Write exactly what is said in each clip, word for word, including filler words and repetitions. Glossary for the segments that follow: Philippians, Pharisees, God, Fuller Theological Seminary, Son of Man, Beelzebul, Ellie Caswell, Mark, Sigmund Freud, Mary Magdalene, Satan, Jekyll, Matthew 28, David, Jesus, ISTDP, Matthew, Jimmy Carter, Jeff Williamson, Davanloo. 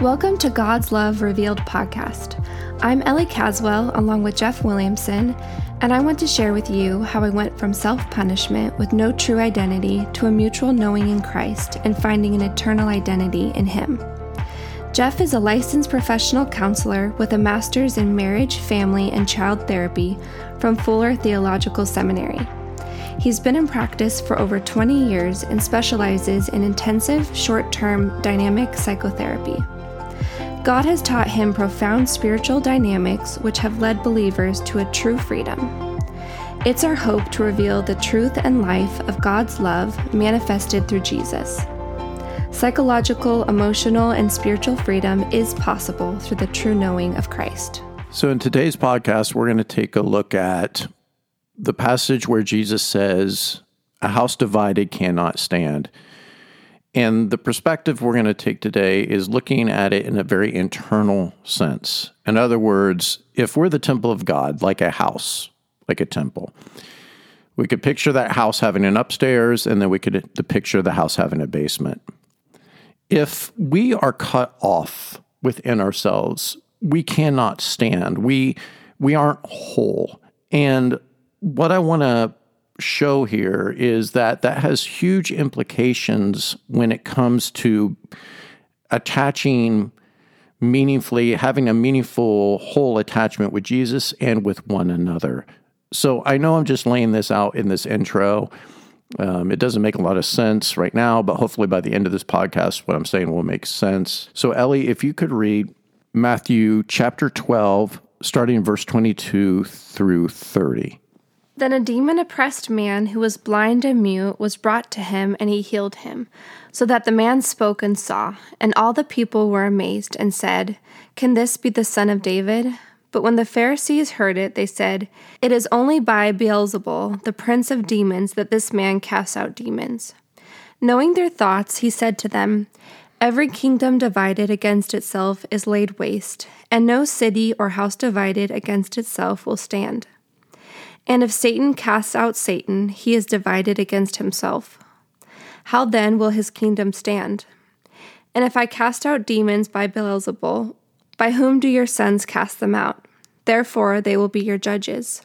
Welcome to God's Love Revealed podcast. I'm Ellie Caswell, along with Jeff Williamson, and I want to share with you how I went from self-punishment with no true identity to a mutual knowing in Christ and finding an eternal identity in Him. Jeff is a licensed professional counselor with a master's in marriage, family, and child therapy from Fuller Theological Seminary. He's been in practice for over twenty years and specializes in intensive, short-term, dynamic psychotherapy. God has taught him profound spiritual dynamics which have led believers to a true freedom. It's our hope to reveal the truth and life of God's love manifested through Jesus. Psychological, emotional, and spiritual freedom is possible through the true knowing of Christ. So in today's podcast, we're going to take a look at the passage where Jesus says, "A house divided cannot stand." And the perspective we're going to take today is looking at it in a very internal sense. In other words, if we're the temple of God, like a house, like a temple, we could picture that house having an upstairs, and then we could picture the house having a basement. If we are cut off within ourselves, we cannot stand. We, we aren't whole. And what I want to show here is that that has huge implications when it comes to attaching meaningfully, having a meaningful whole attachment with Jesus and with one another. So I know I'm just laying this out in this intro. Um, it doesn't make a lot of sense right now, but hopefully by the end of this podcast, what I'm saying will make sense. So Ellie, if you could read Matthew chapter twelve, starting in verse twenty-two through thirty. Then a demon-oppressed man who was blind and mute was brought to him, and he healed him, so that the man spoke and saw. And all the people were amazed and said, "Can this be the son of David?" But when the Pharisees heard it, they said, "It is only by Beelzebul, the prince of demons, that this man casts out demons." Knowing their thoughts, he said to them, "Every kingdom divided against itself is laid waste, and no city or house divided against itself will stand. And if Satan casts out Satan, he is divided against himself. How then will his kingdom stand? And if I cast out demons by Beelzebul, by whom do your sons cast them out? Therefore they will be your judges.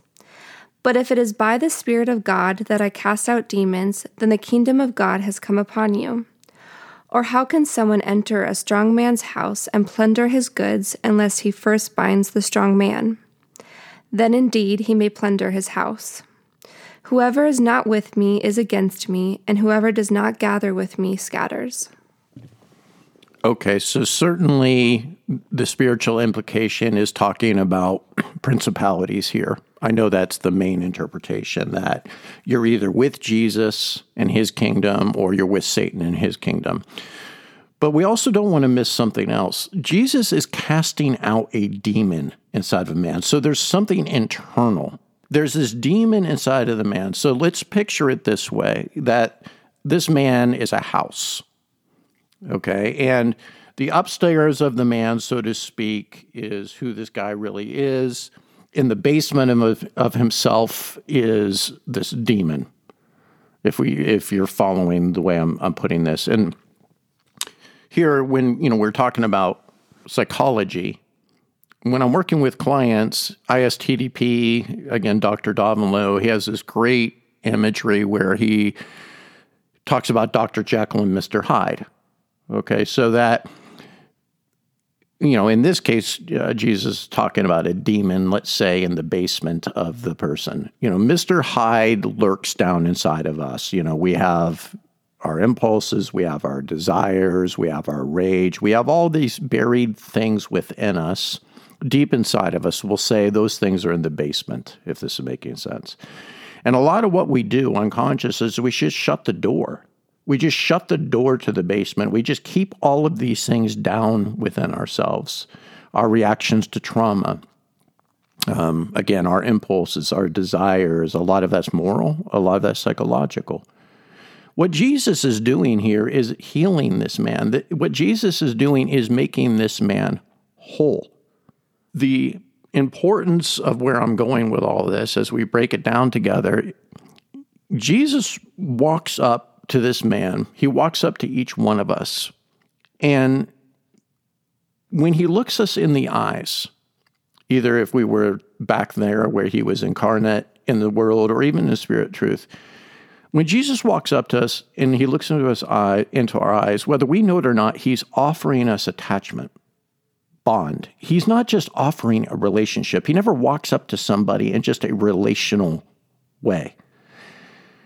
But if it is by the Spirit of God that I cast out demons, then the kingdom of God has come upon you. Or how can someone enter a strong man's house and plunder his goods unless he first binds the strong man? Then indeed he may plunder his house. Whoever is not with me is against me, and whoever does not gather with me scatters." Okay, so certainly the spiritual implication is talking about principalities here. I know that's the main interpretation, that you're either with Jesus and his kingdom or you're with Satan and his kingdom. But we also don't want to miss something else. Jesus is casting out a demon inside of a man. So there's something internal. There's this demon inside of the man. So let's picture it this way, that this man is a house, okay? And the upstairs of the man, so to speak, is who this guy really is. In the basement of, of himself is this demon, if we if you're following the way I'm, I'm putting this. And here, when you know we're talking about psychology, when I'm working with clients, I S T D P, again, Doctor Davanloo, he has this great imagery where he talks about Doctor Jekyll and Mister Hyde. Okay, so that, you know, in this case, uh, Jesus is talking about a demon, let's say, in the basement of the person. You know, Mister Hyde lurks down inside of us. You know, we have our impulses, we have our desires, we have our rage, we have all these buried things within us, deep inside of us. We'll say those things are in the basement, if this is making sense. And a lot of what we do unconscious is we just shut the door. We just shut the door to the basement. We just keep all of these things down within ourselves, our reactions to trauma. Um, again, our impulses, our desires, a lot of that's moral, a lot of that's psychological. What Jesus is doing here is healing this man. What Jesus is doing is making this man whole. The importance of where I'm going with all this, as we break it down together, Jesus walks up to this man. He walks up to each one of us. And when he looks us in the eyes, either if we were back there where he was incarnate in the world or even in spirit truth, when Jesus walks up to us and he looks into us eye, into our eyes, whether we know it or not, he's offering us attachment, bond. He's not just offering a relationship. He never walks up to somebody in just a relational way.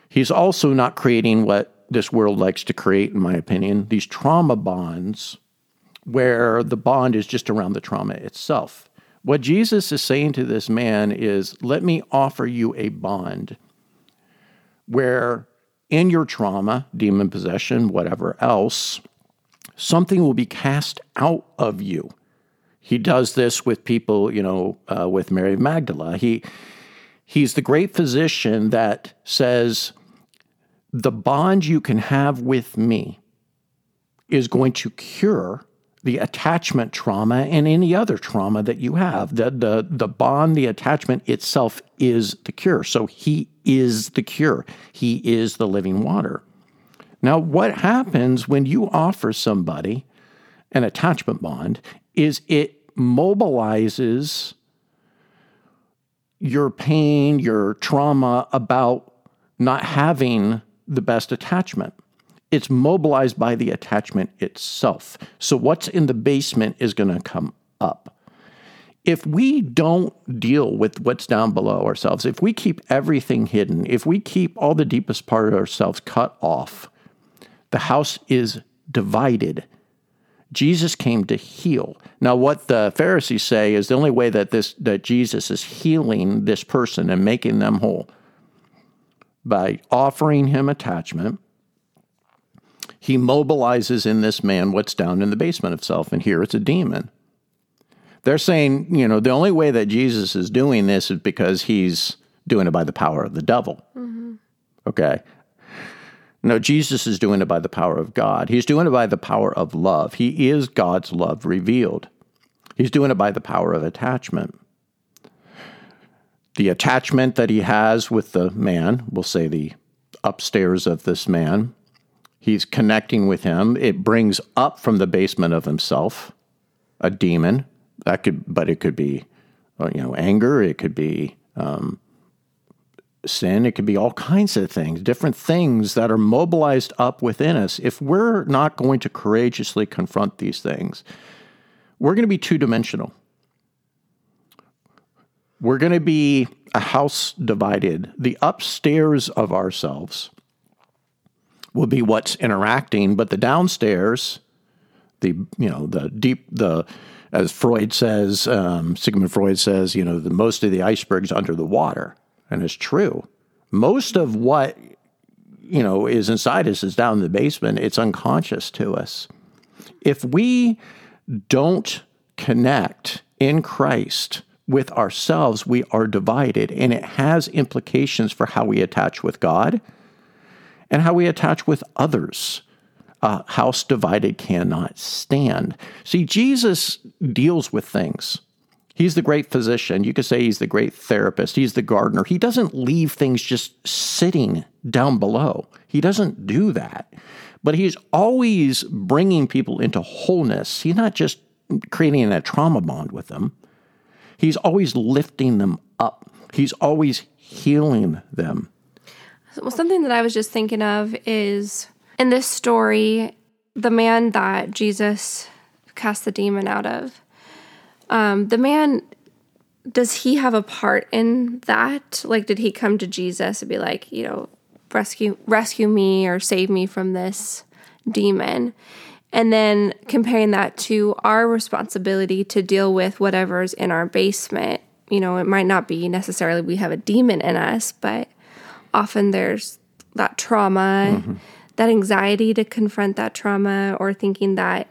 He's also not creating what this world likes to create, in my opinion, these trauma bonds where the bond is just around the trauma itself. What Jesus is saying to this man is, let me offer you a bond where in your trauma, demon possession, whatever else, something will be cast out of you. He does this with people, you know, uh, with Mary Magdalene. He, he's the great physician that says, the bond you can have with me is going to cure the attachment trauma and any other trauma that you have. The, the, the bond, the attachment itself is the cure. So he is the cure. He is the living water. Now, what happens when you offer somebody an attachment bond is it mobilizes your pain, your trauma about not having the best attachment. It's mobilized by the attachment itself. So what's in the basement is going to come up. If we don't deal with what's down below ourselves, if we keep everything hidden, if we keep all the deepest part of ourselves cut off, the house is divided. Jesus came to heal. Now, what the Pharisees say is the only way that this that Jesus is healing this person and making them whole by offering him attachment. He mobilizes in this man what's down in the basement of self, and here it's a demon. They're saying, you know, the only way that Jesus is doing this is because he's doing it by the power of the devil. Mm-hmm. Okay. No, Jesus is doing it by the power of God. He's doing it by the power of love. He is God's love revealed. He's doing it by the power of attachment. The attachment that he has with the man, we'll say the upstairs of this man, he's connecting with him. It brings up from the basement of himself a demon. That could, but it could be, you know, anger. It could be um, sin. It could be all kinds of things, different things that are mobilized up within us. If we're not going to courageously confront these things, we're going to be two-dimensional. We're going to be a house divided. The upstairs of ourselves will be what's interacting, but the downstairs, the, you know, the deep, the, as Freud says, um, Sigmund Freud says, you know, the most of the iceberg's under the water, and it's true. Most of what, you know, is inside us is down in the basement. It's unconscious to us. If we don't connect in Christ with ourselves, we are divided, and it has implications for how we attach with God and how we attach with others. A house divided cannot stand. See, Jesus deals with things. He's the great physician. You could say he's the great therapist. He's the gardener. He doesn't leave things just sitting down below. He doesn't do that. But he's always bringing people into wholeness. He's not just creating a trauma bond with them. He's always lifting them up. He's always healing them. Well, something that I was just thinking of is, in this story, the man that Jesus cast the demon out of, um, the man, does he have a part in that? Like, did he come to Jesus and be like, you know, rescue, rescue me or save me from this demon? And then comparing that to our responsibility to deal with whatever's in our basement. You know, it might not be necessarily we have a demon in us, but often there's that trauma, mm-hmm. that anxiety to confront that trauma, or thinking that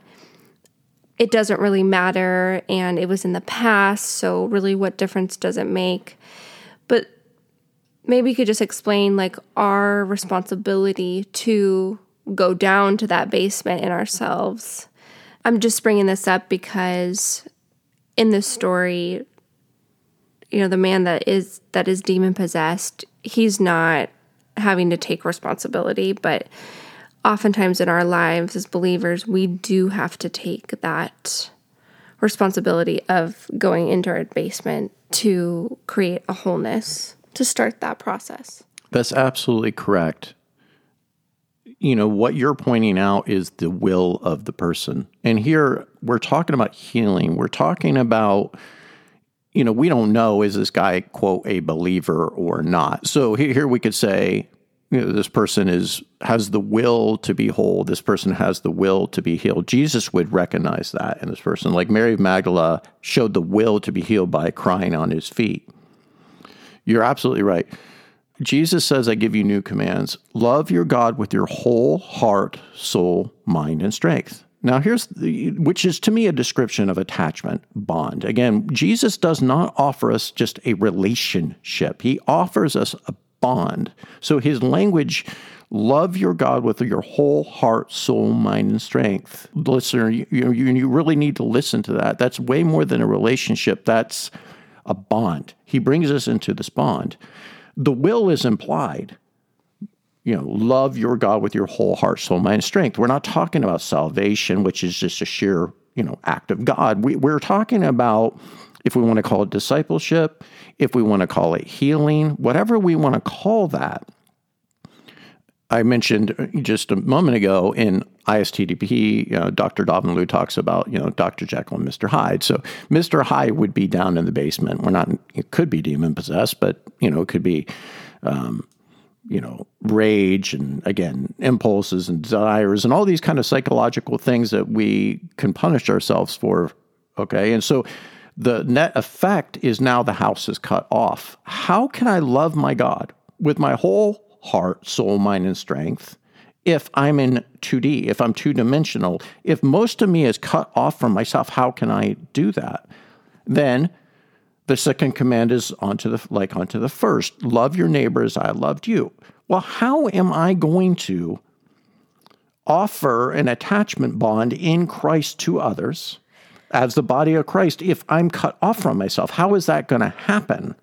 it doesn't really matter and it was in the past, so really what difference does it make? But maybe you could just explain like our responsibility to go down to that basement in ourselves. I'm just bringing this up because in this story, you know, the man that is that is demon-possessed, he's not having to take responsibility, but oftentimes in our lives as believers, we do have to take that responsibility of going into our basement to create a wholeness, to start that process. That's absolutely correct. You know, what you're pointing out is the will of the person. And here we're talking about healing. We're talking about, you know, we don't know, is this guy, quote, a believer or not? So here we could say, you know, this person is has the will to be whole. This person has the will to be healed. Jesus would recognize that in this person. Like Mary of Magdala showed the will to be healed by crying on his feet. You're absolutely right. Jesus says, I give you new commands. Love your God with your whole heart, soul, mind, and strength. Now, here's the, which is to me a description of attachment bond. Again, Jesus does not offer us just a relationship. He offers us a bond. So his language, love your God with your whole heart, soul, mind, and strength. Listener, you, you, you really need to listen to that. That's way more than a relationship. That's a bond. He brings us into this bond. The will is implied. You know, love your God with your whole heart, soul, mind, and strength. We're not talking about salvation, which is just a sheer, you know, act of God. We, we're talking about, if we want to call it discipleship, if we want to call it healing, whatever we want to call that. I mentioned just a moment ago in I S T D P, you know, Doctor Davanloo talks about, you know, Doctor Jekyll and Mister Hyde. So Mister Hyde would be down in the basement. We're not, it could be demon possessed, but, you know, it could be, um, you know, rage and, again, impulses and desires and all these kind of psychological things that we can punish ourselves for, okay? And so the net effect is now the house is cut off. How can I love my God with my whole heart, soul, mind, and strength if I'm in two D, if I'm two-dimensional? If most of me is cut off from myself, how can I do that? Then the second command is onto the like onto the first. Love your neighbor as I loved you. Well, how am I going to offer an attachment bond in Christ to others as the body of Christ if I'm cut off from myself? How is that going to happen?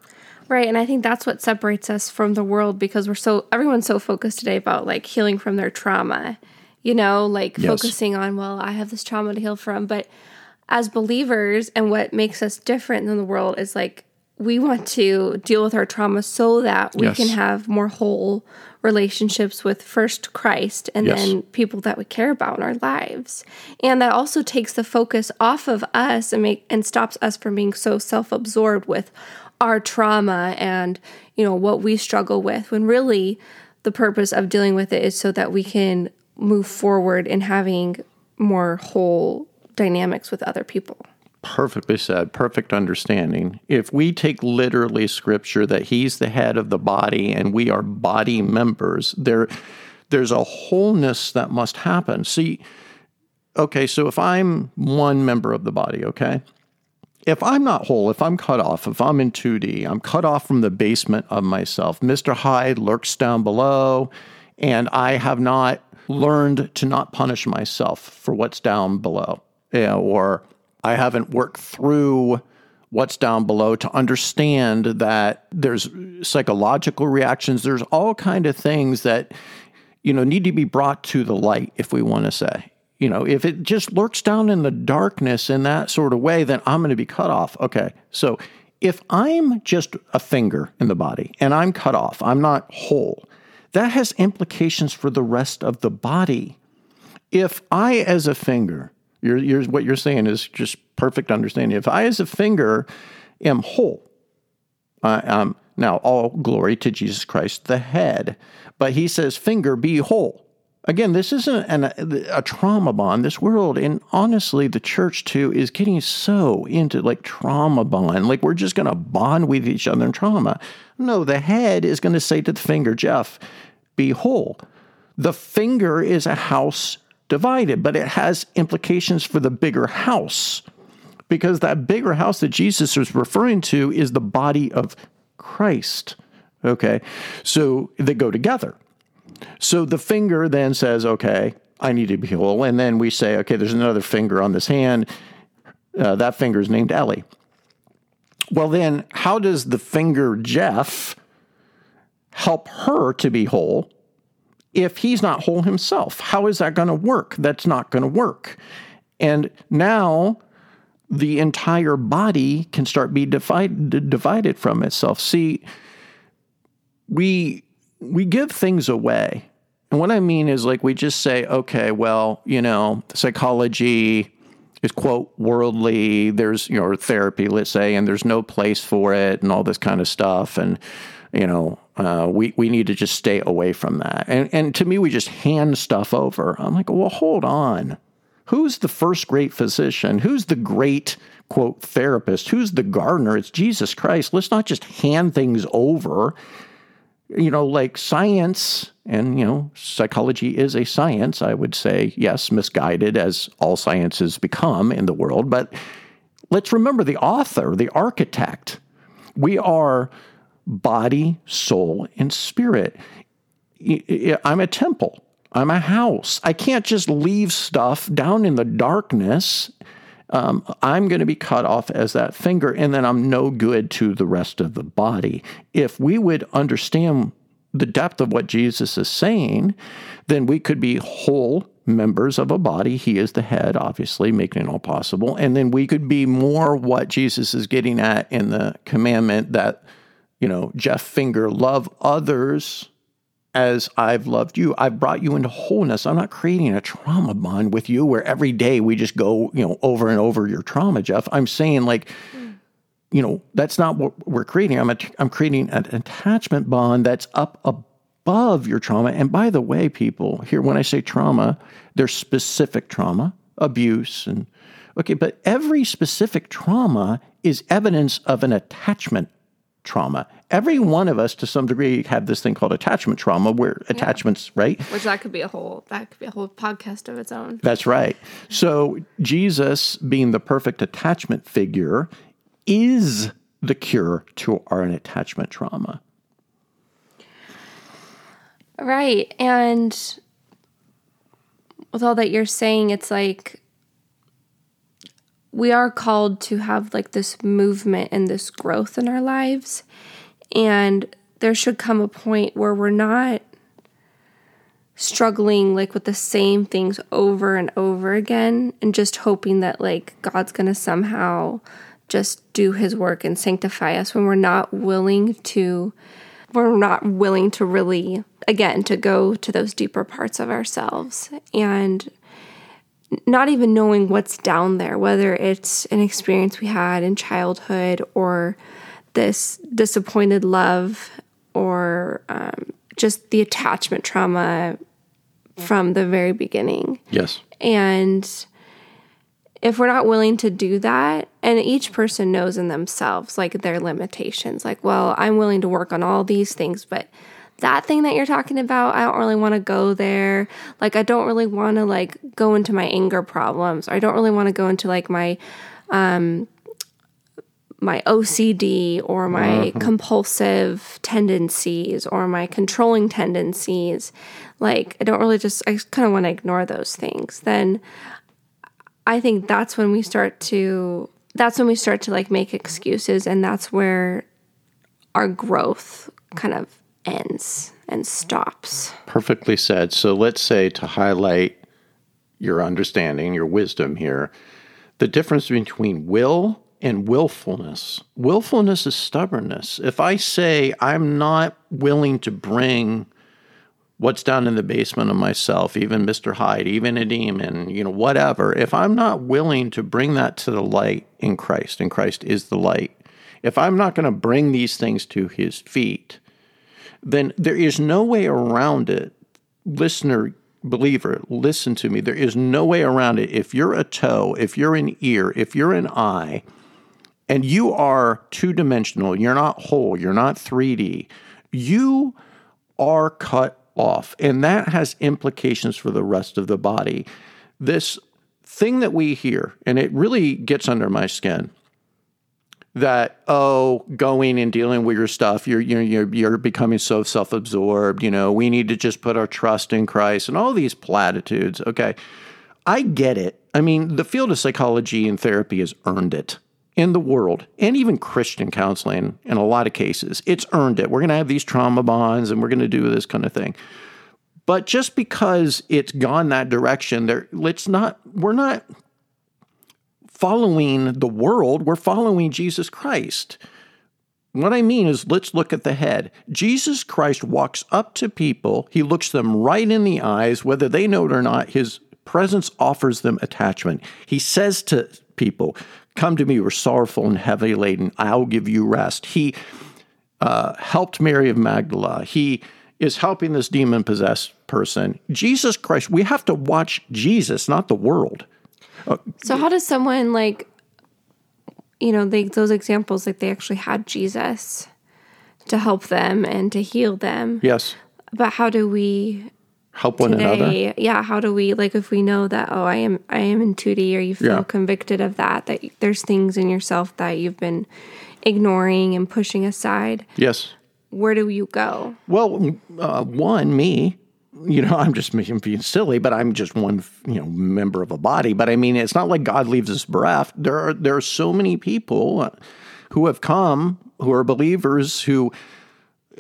Right, and I think that's what separates us from the world, because we're so everyone's so focused today about like healing from their trauma, you know, like yes. focusing on, well, I have this trauma to heal from. But as believers, and what makes us different than the world is like we want to deal with our trauma so that we yes. can have more whole relationships with first Christ and yes. then people that we care about in our lives. And that also takes the focus off of us and make and stops us from being so self-absorbed with our trauma and, you know, what we struggle with, when really the purpose of dealing with it is so that we can move forward in having more whole dynamics with other people. Perfectly said. Perfect understanding. If we take literally Scripture that he's the head of the body and we are body members, there, there's a wholeness that must happen. See, okay, so if I'm one member of the body, okay? If I'm not whole, if I'm cut off, if I'm in two D, I'm cut off from the basement of myself. Mister Hyde lurks down below, and I have not learned to not punish myself for what's down below. Yeah, or I haven't worked through what's down below to understand that there's psychological reactions. There's all kind of things that, you know, need to be brought to the light, if we want to say. You know, if it just lurks down in the darkness in that sort of way, then I'm going to be cut off. Okay, so if I'm just a finger in the body and I'm cut off, I'm not whole, that has implications for the rest of the body. If I as a finger, you're, you're, what you're saying is just perfect understanding. If I as a finger am whole, I am now all glory to Jesus Christ, the head. But he says, finger, be whole. Again, this isn't an, a, a trauma bond, this world, and honestly, the church, too, is getting so into, like, trauma bond. Like, we're just going to bond with each other in trauma. No, the head is going to say to the finger, Jeff, be whole. The finger is a house divided, but it has implications for the bigger house, because that bigger house that Jesus is referring to is the body of Christ, okay? So they go together. So the finger then says, okay, I need to be whole. And then we say, okay, there's another finger on this hand. Uh, that finger is named Ellie. Well, then how does the finger Jeff help her to be whole if he's not whole himself? How is that going to work? That's not going to work. And now the entire body can start be divided, divided from itself. See, we we give things away. And what I mean is, like, we just say, okay, well, you know, psychology is, quote, worldly, there's, you know, or therapy, let's say, and there's no place for it and all this kind of stuff. And, you know, uh, we, we need to just stay away from that. And, and to me, we just hand stuff over. I'm like, well, hold on. Who's the first great physician? Who's the great, quote, therapist? Who's the gardener? It's Jesus Christ. Let's not just hand things over. You know, like science, and, you know, psychology is a science, I would say, yes, misguided as all sciences become in the world. But let's remember the author, the architect. We are body, soul, and spirit. I'm a temple. I'm a house. I can't just leave stuff down in the darkness. Um, I'm going to be cut off as that finger, and then I'm no good to the rest of the body. If we would understand the depth of what Jesus is saying, then we could be whole members of a body. He is the head, obviously, making it all possible. And then we could be more what Jesus is getting at in the commandment that, you know, Jeff Finger, love others as I've loved you. I've brought you into wholeness. I'm not creating a trauma bond with you where every day we just go, you know, over and over your trauma, Jeff. I'm saying, like, mm. you know, that's not what we're creating. I'm, a, I'm creating an attachment bond that's up above your trauma. And by the way, people, here, when I say trauma, there's specific trauma, abuse, and, okay, but every specific trauma is evidence of an attachment trauma. Every one of us, to some degree, have this thing called attachment trauma, where yeah. attachments, right? Which that could be a whole that could be a whole podcast of its own. That's right. So Jesus, being the perfect attachment figure, is the cure to our attachment trauma. Right, and with all that you're saying, it's like we are called to have, like, this movement and this growth in our lives. And there should come a point where we're not struggling, like, with the same things over and over again and just hoping that, like, God's going to somehow just do his work and sanctify us when we're not willing to, we're not willing to really, again, to go to those deeper parts of ourselves and not even knowing what's down there, whether it's an experience we had in childhood or this disappointed love or um, just the attachment trauma from the very beginning. Yes. And if we're not willing to do that, and each person knows in themselves, like, their limitations, like, well, I'm willing to work on all these things, but that thing that you're talking about, I don't really want to go there. Like, I don't really want to, like, go into my anger problems. Or I don't really want to go into, like, my um, my O C D or my uh-huh. compulsive tendencies or my controlling tendencies. Like, I don't really just, I kind of want to ignore those things. Then I think that's when we start to, that's when we start to, like, make excuses. And that's where our growth kind of ends and stops. Perfectly said. So let's say, to highlight your understanding, your wisdom here, the difference between will and willfulness. Willfulness is stubbornness. If I say I'm not willing to bring what's down in the basement of myself, even Mister Hyde, even a demon, you know, whatever, if I'm not willing to bring that to the light in Christ, and Christ is the light, if I'm not going to bring these things to his feet, then there is no way around it. Listener, believer, listen to me. There is no way around it. If you're a toe, if you're an ear, if you're an eye, and you are two-dimensional, you're not whole, you're not three D, you are cut off. And that has implications for the rest of the body. This thing that we hear, and it really gets under my skin, that, oh, going and dealing with your stuff, you're you're you're becoming so self-absorbed, you know, we need to just put our trust in Christ and all these platitudes, okay? I get it. I mean, the field of psychology and therapy has earned it in the world, and even Christian counseling in a lot of cases. It's earned it. We're going to have these trauma bonds, and we're going to do this kind of thing. But just because it's gone that direction, there, let's not, we're not following the world. We're following Jesus Christ. What I mean is, let's look at the head. Jesus Christ walks up to people. He looks them right in the eyes. Whether they know it or not, his presence offers them attachment. He says to people, come to me, who are sorrowful and heavy laden. I'll give you rest. He uh, helped Mary of Magdala. He is helping this demon-possessed person. Jesus Christ, we have to watch Jesus, not the world. Uh, so how does someone like... you know, they, those examples, like they actually had Jesus to help them and to heal them. Yes. But how do we help one today, another? Yeah. How do we, like, if we know that, oh, I am, I am in two D, or you feel yeah. convicted of that, that there's things in yourself that you've been ignoring and pushing aside. Yes. Where do you go? Well, uh, one, me. You know, I'm just being silly, but I'm just one, you know, member of a body. But I mean, it's not like God leaves us bereft. There are there are so many people who have come, who are believers, who,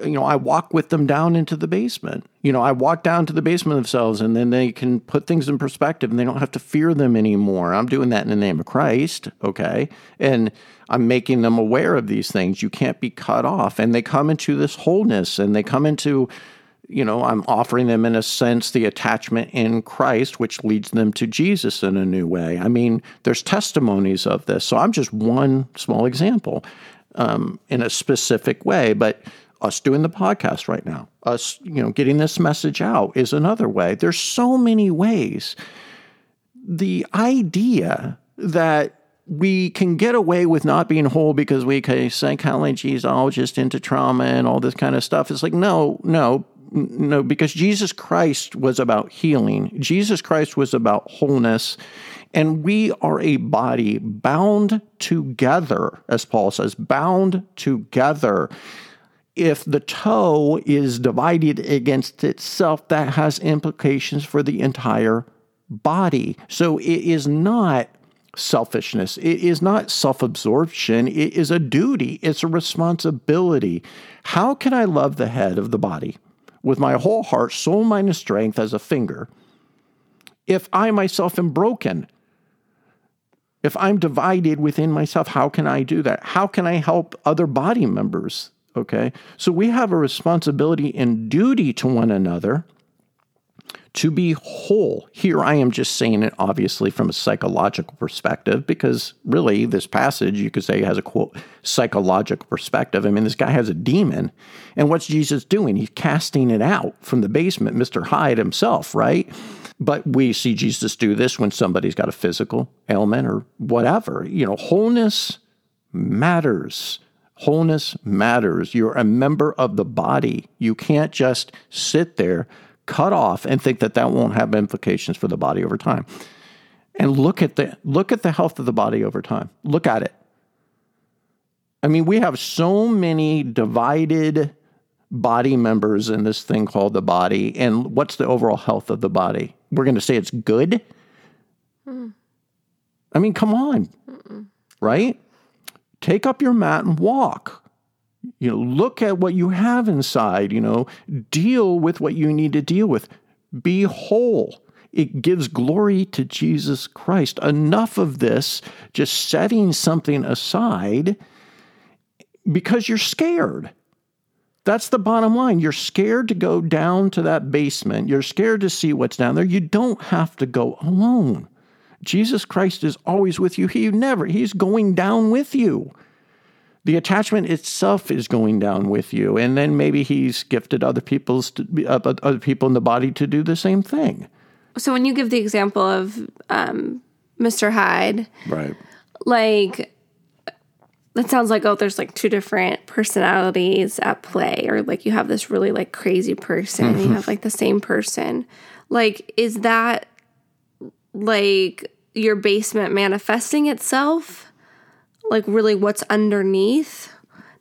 you know, I walk with them down into the basement. You know, I walk down to the basement themselves, and then they can put things in perspective, and they don't have to fear them anymore. I'm doing that in the name of Christ, okay? And I'm making them aware of these things. You can't be cut off. And they come into this wholeness, and they come into... you know, I'm offering them, in a sense, the attachment in Christ, which leads them to Jesus in a new way. I mean, there's testimonies of this. So I'm just one small example um, in a specific way. But us doing the podcast right now, us, you know, getting this message out is another way. There's so many ways. The idea that we can get away with not being whole because we can psychology, all just into trauma and all this kind of stuff. It's like, no, no. No, because Jesus Christ was about healing. Jesus Christ was about wholeness. And we are a body bound together, as Paul says, bound together. If the toe is divided against itself, that has implications for the entire body. So it is not selfishness. It is not self-absorption. It is a duty. It's a responsibility. How can I love the head of the body with my whole heart, soul, mind, and strength as a finger, if I myself am broken, if I'm divided within myself? How can I do that? How can I help other body members? Okay, so we have a responsibility and duty to one another to be whole. Here I am just saying it, obviously, from a psychological perspective, because really this passage, you could say, has a, quote, psychological perspective. I mean, this guy has a demon, and what's Jesus doing? He's casting it out from the basement, Mister Hyde himself, right? But we see Jesus do this when somebody's got a physical ailment or whatever. You know, wholeness matters. Wholeness matters. You're a member of the body. You can't just sit there cut off and think that that won't have implications for the body over time. And look at the look at the health of the body over time. Look at it. I mean, we have so many divided body members in this thing called the body. And what's the overall health of the body? We're going to say it's good? Mm. I mean, come on. Mm-mm. Right? Take up your mat and walk. You know, look at what you have inside, you know, deal with what you need to deal with. Be whole. It gives glory to Jesus Christ. Enough of this, just setting something aside because you're scared. That's the bottom line. You're scared to go down to that basement. You're scared to see what's down there. You don't have to go alone. Jesus Christ is always with you. He never, he's going down with you. The attachment itself is going down with you, and then maybe he's gifted other people's to be, uh, other people in the body to do the same thing. So when you give the example of um, Mister Hyde, right? Like, that sounds like, oh, there's like two different personalities at play, or like you have this really like crazy person, mm-hmm. and you have like the same person. Like, is that like your basement manifesting itself? Like, really what's underneath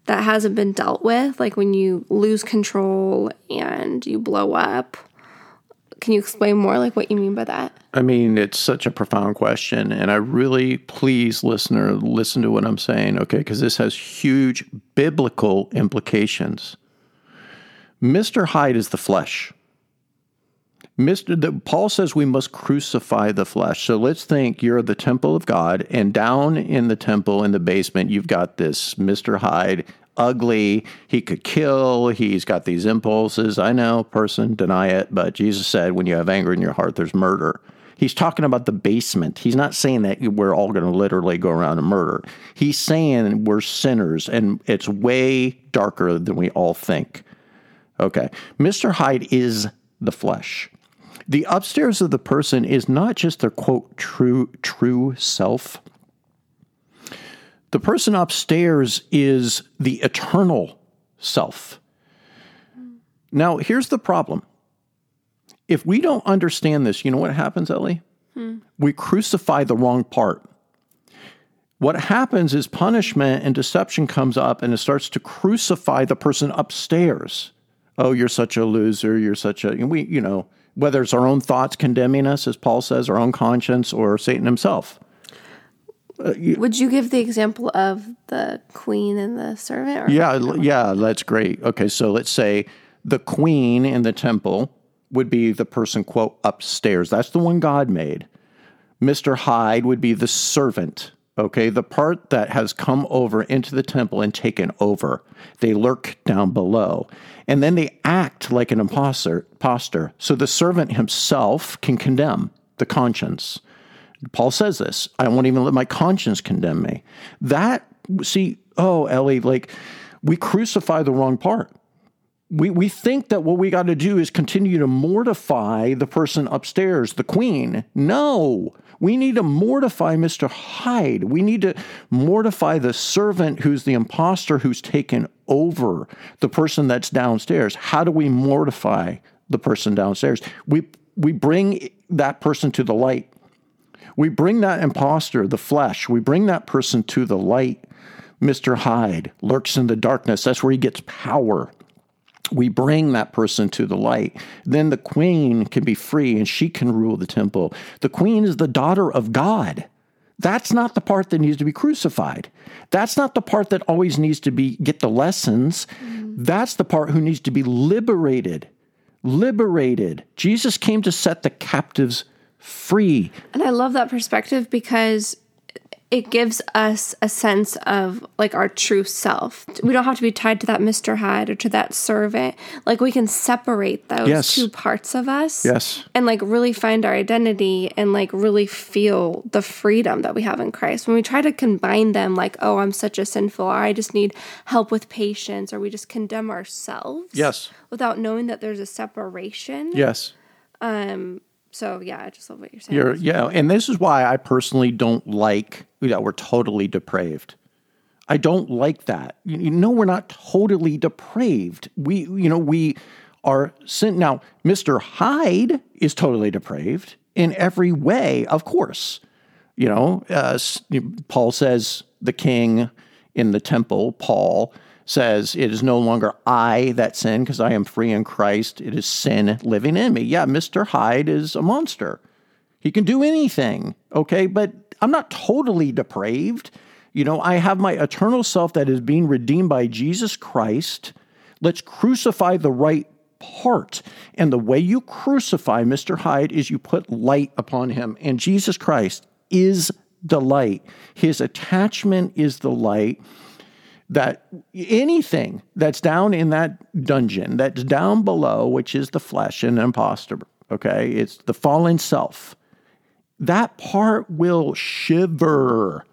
that hasn't been dealt with? Like, when you lose control and you blow up, can you explain more, like, what you mean by that? I mean, it's such a profound question, and I really, please, listener, listen to what I'm saying, okay? Because this has huge biblical implications. Mister Hyde is the flesh. Mister The, Paul says we must crucify the flesh. So let's think you're the temple of God, and down in the temple in the basement, you've got this Mister Hyde, ugly, he could kill, he's got these impulses. I know, person, deny it, but Jesus said when you have anger in your heart, there's murder. He's talking about the basement. He's not saying that we're all going to literally go around and murder. He's saying we're sinners, and it's way darker than we all think. Okay, Mister Hyde is the flesh. The upstairs of the person is not just their, quote, true true self. The person upstairs is the eternal self. Now, here's the problem. If we don't understand this, you know what happens, Ellie? Hmm. We crucify the wrong part. What happens is punishment and deception comes up and it starts to crucify the person upstairs. Oh, you're such a loser. You're such a, we, you know, whether it's our own thoughts condemning us, as Paul says, our own conscience or Satan himself. Uh, you, Would you give the example of the queen and the servant? Or yeah, l- yeah, that's great. Okay, so let's say the queen in the temple would be the person, quote, upstairs. That's the one God made. Mister Hyde would be the servant, okay? The part that has come over into the temple and taken over. They lurk down below. And then they act like an imposter. imposter. So the servant himself can condemn the conscience. Paul says this, I won't even let my conscience condemn me. That, see, oh, Ellie, like, we crucify the wrong part. We we think that what we got to do is continue to mortify the person upstairs, the queen. No, we need to mortify Mister Hyde. We need to mortify the servant who's the imposter who's taken over the person that's downstairs. How do we mortify the person downstairs? We we bring that person to the light. We bring that imposter, the flesh, we bring that person to the light. Mister Hyde lurks in the darkness. That's where he gets power. We bring that person to the light. Then the queen can be free and she can rule the temple. The queen is the daughter of God. That's not the part that needs to be crucified. That's not the part that always needs to be get the lessons. Mm-hmm. That's the part who needs to be liberated. Liberated. Jesus came to set the captives free. And I love that perspective because it gives us a sense of, like, our true self. We don't have to be tied to that Mister Hyde or to that servant. Like, we can separate those yes. two parts of us yes. and, like, really find our identity and, like, really feel the freedom that we have in Christ. When we try to combine them, like, oh, I'm such a sinful, or I just need help with patience, or we just condemn ourselves yes. without knowing that there's a separation. Yes. Um. So, yeah, I just love what you're saying. You're, yeah, and this is why I personally don't like that you know, we're totally depraved. I don't like that. You, you know, we're not totally depraved. We, you know, we are sin. Now, Mister Hyde is totally depraved in every way, of course. You know, uh, Paul says the king in the temple, Paul says, it is no longer I that sin, because I am free in Christ. It is sin living in me. Yeah, Mister Hyde is a monster. He can do anything, okay? But I'm not totally depraved. You know, I have my eternal self that is being redeemed by Jesus Christ. Let's crucify the right part. And the way you crucify Mister Hyde is you put light upon him. And Jesus Christ is the light. His attachment is the light. That anything that's down in that dungeon, that's down below, which is the flesh and the imposter, okay? It's the fallen self. That part will shiver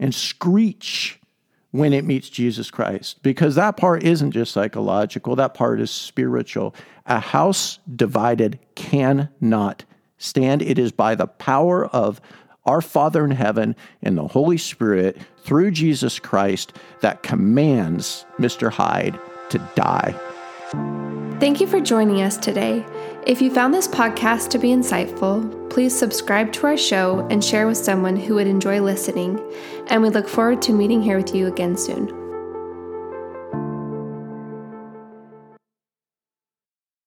and screech when it meets Jesus Christ, because that part isn't just psychological. That part is spiritual. A house divided cannot stand. It is by the power of our Father in heaven and the Holy Spirit through Jesus Christ that commands Mister Hyde to die. Thank you for joining us today. If you found this podcast to be insightful, please subscribe to our show and share with someone who would enjoy listening. And we look forward to meeting here with you again soon.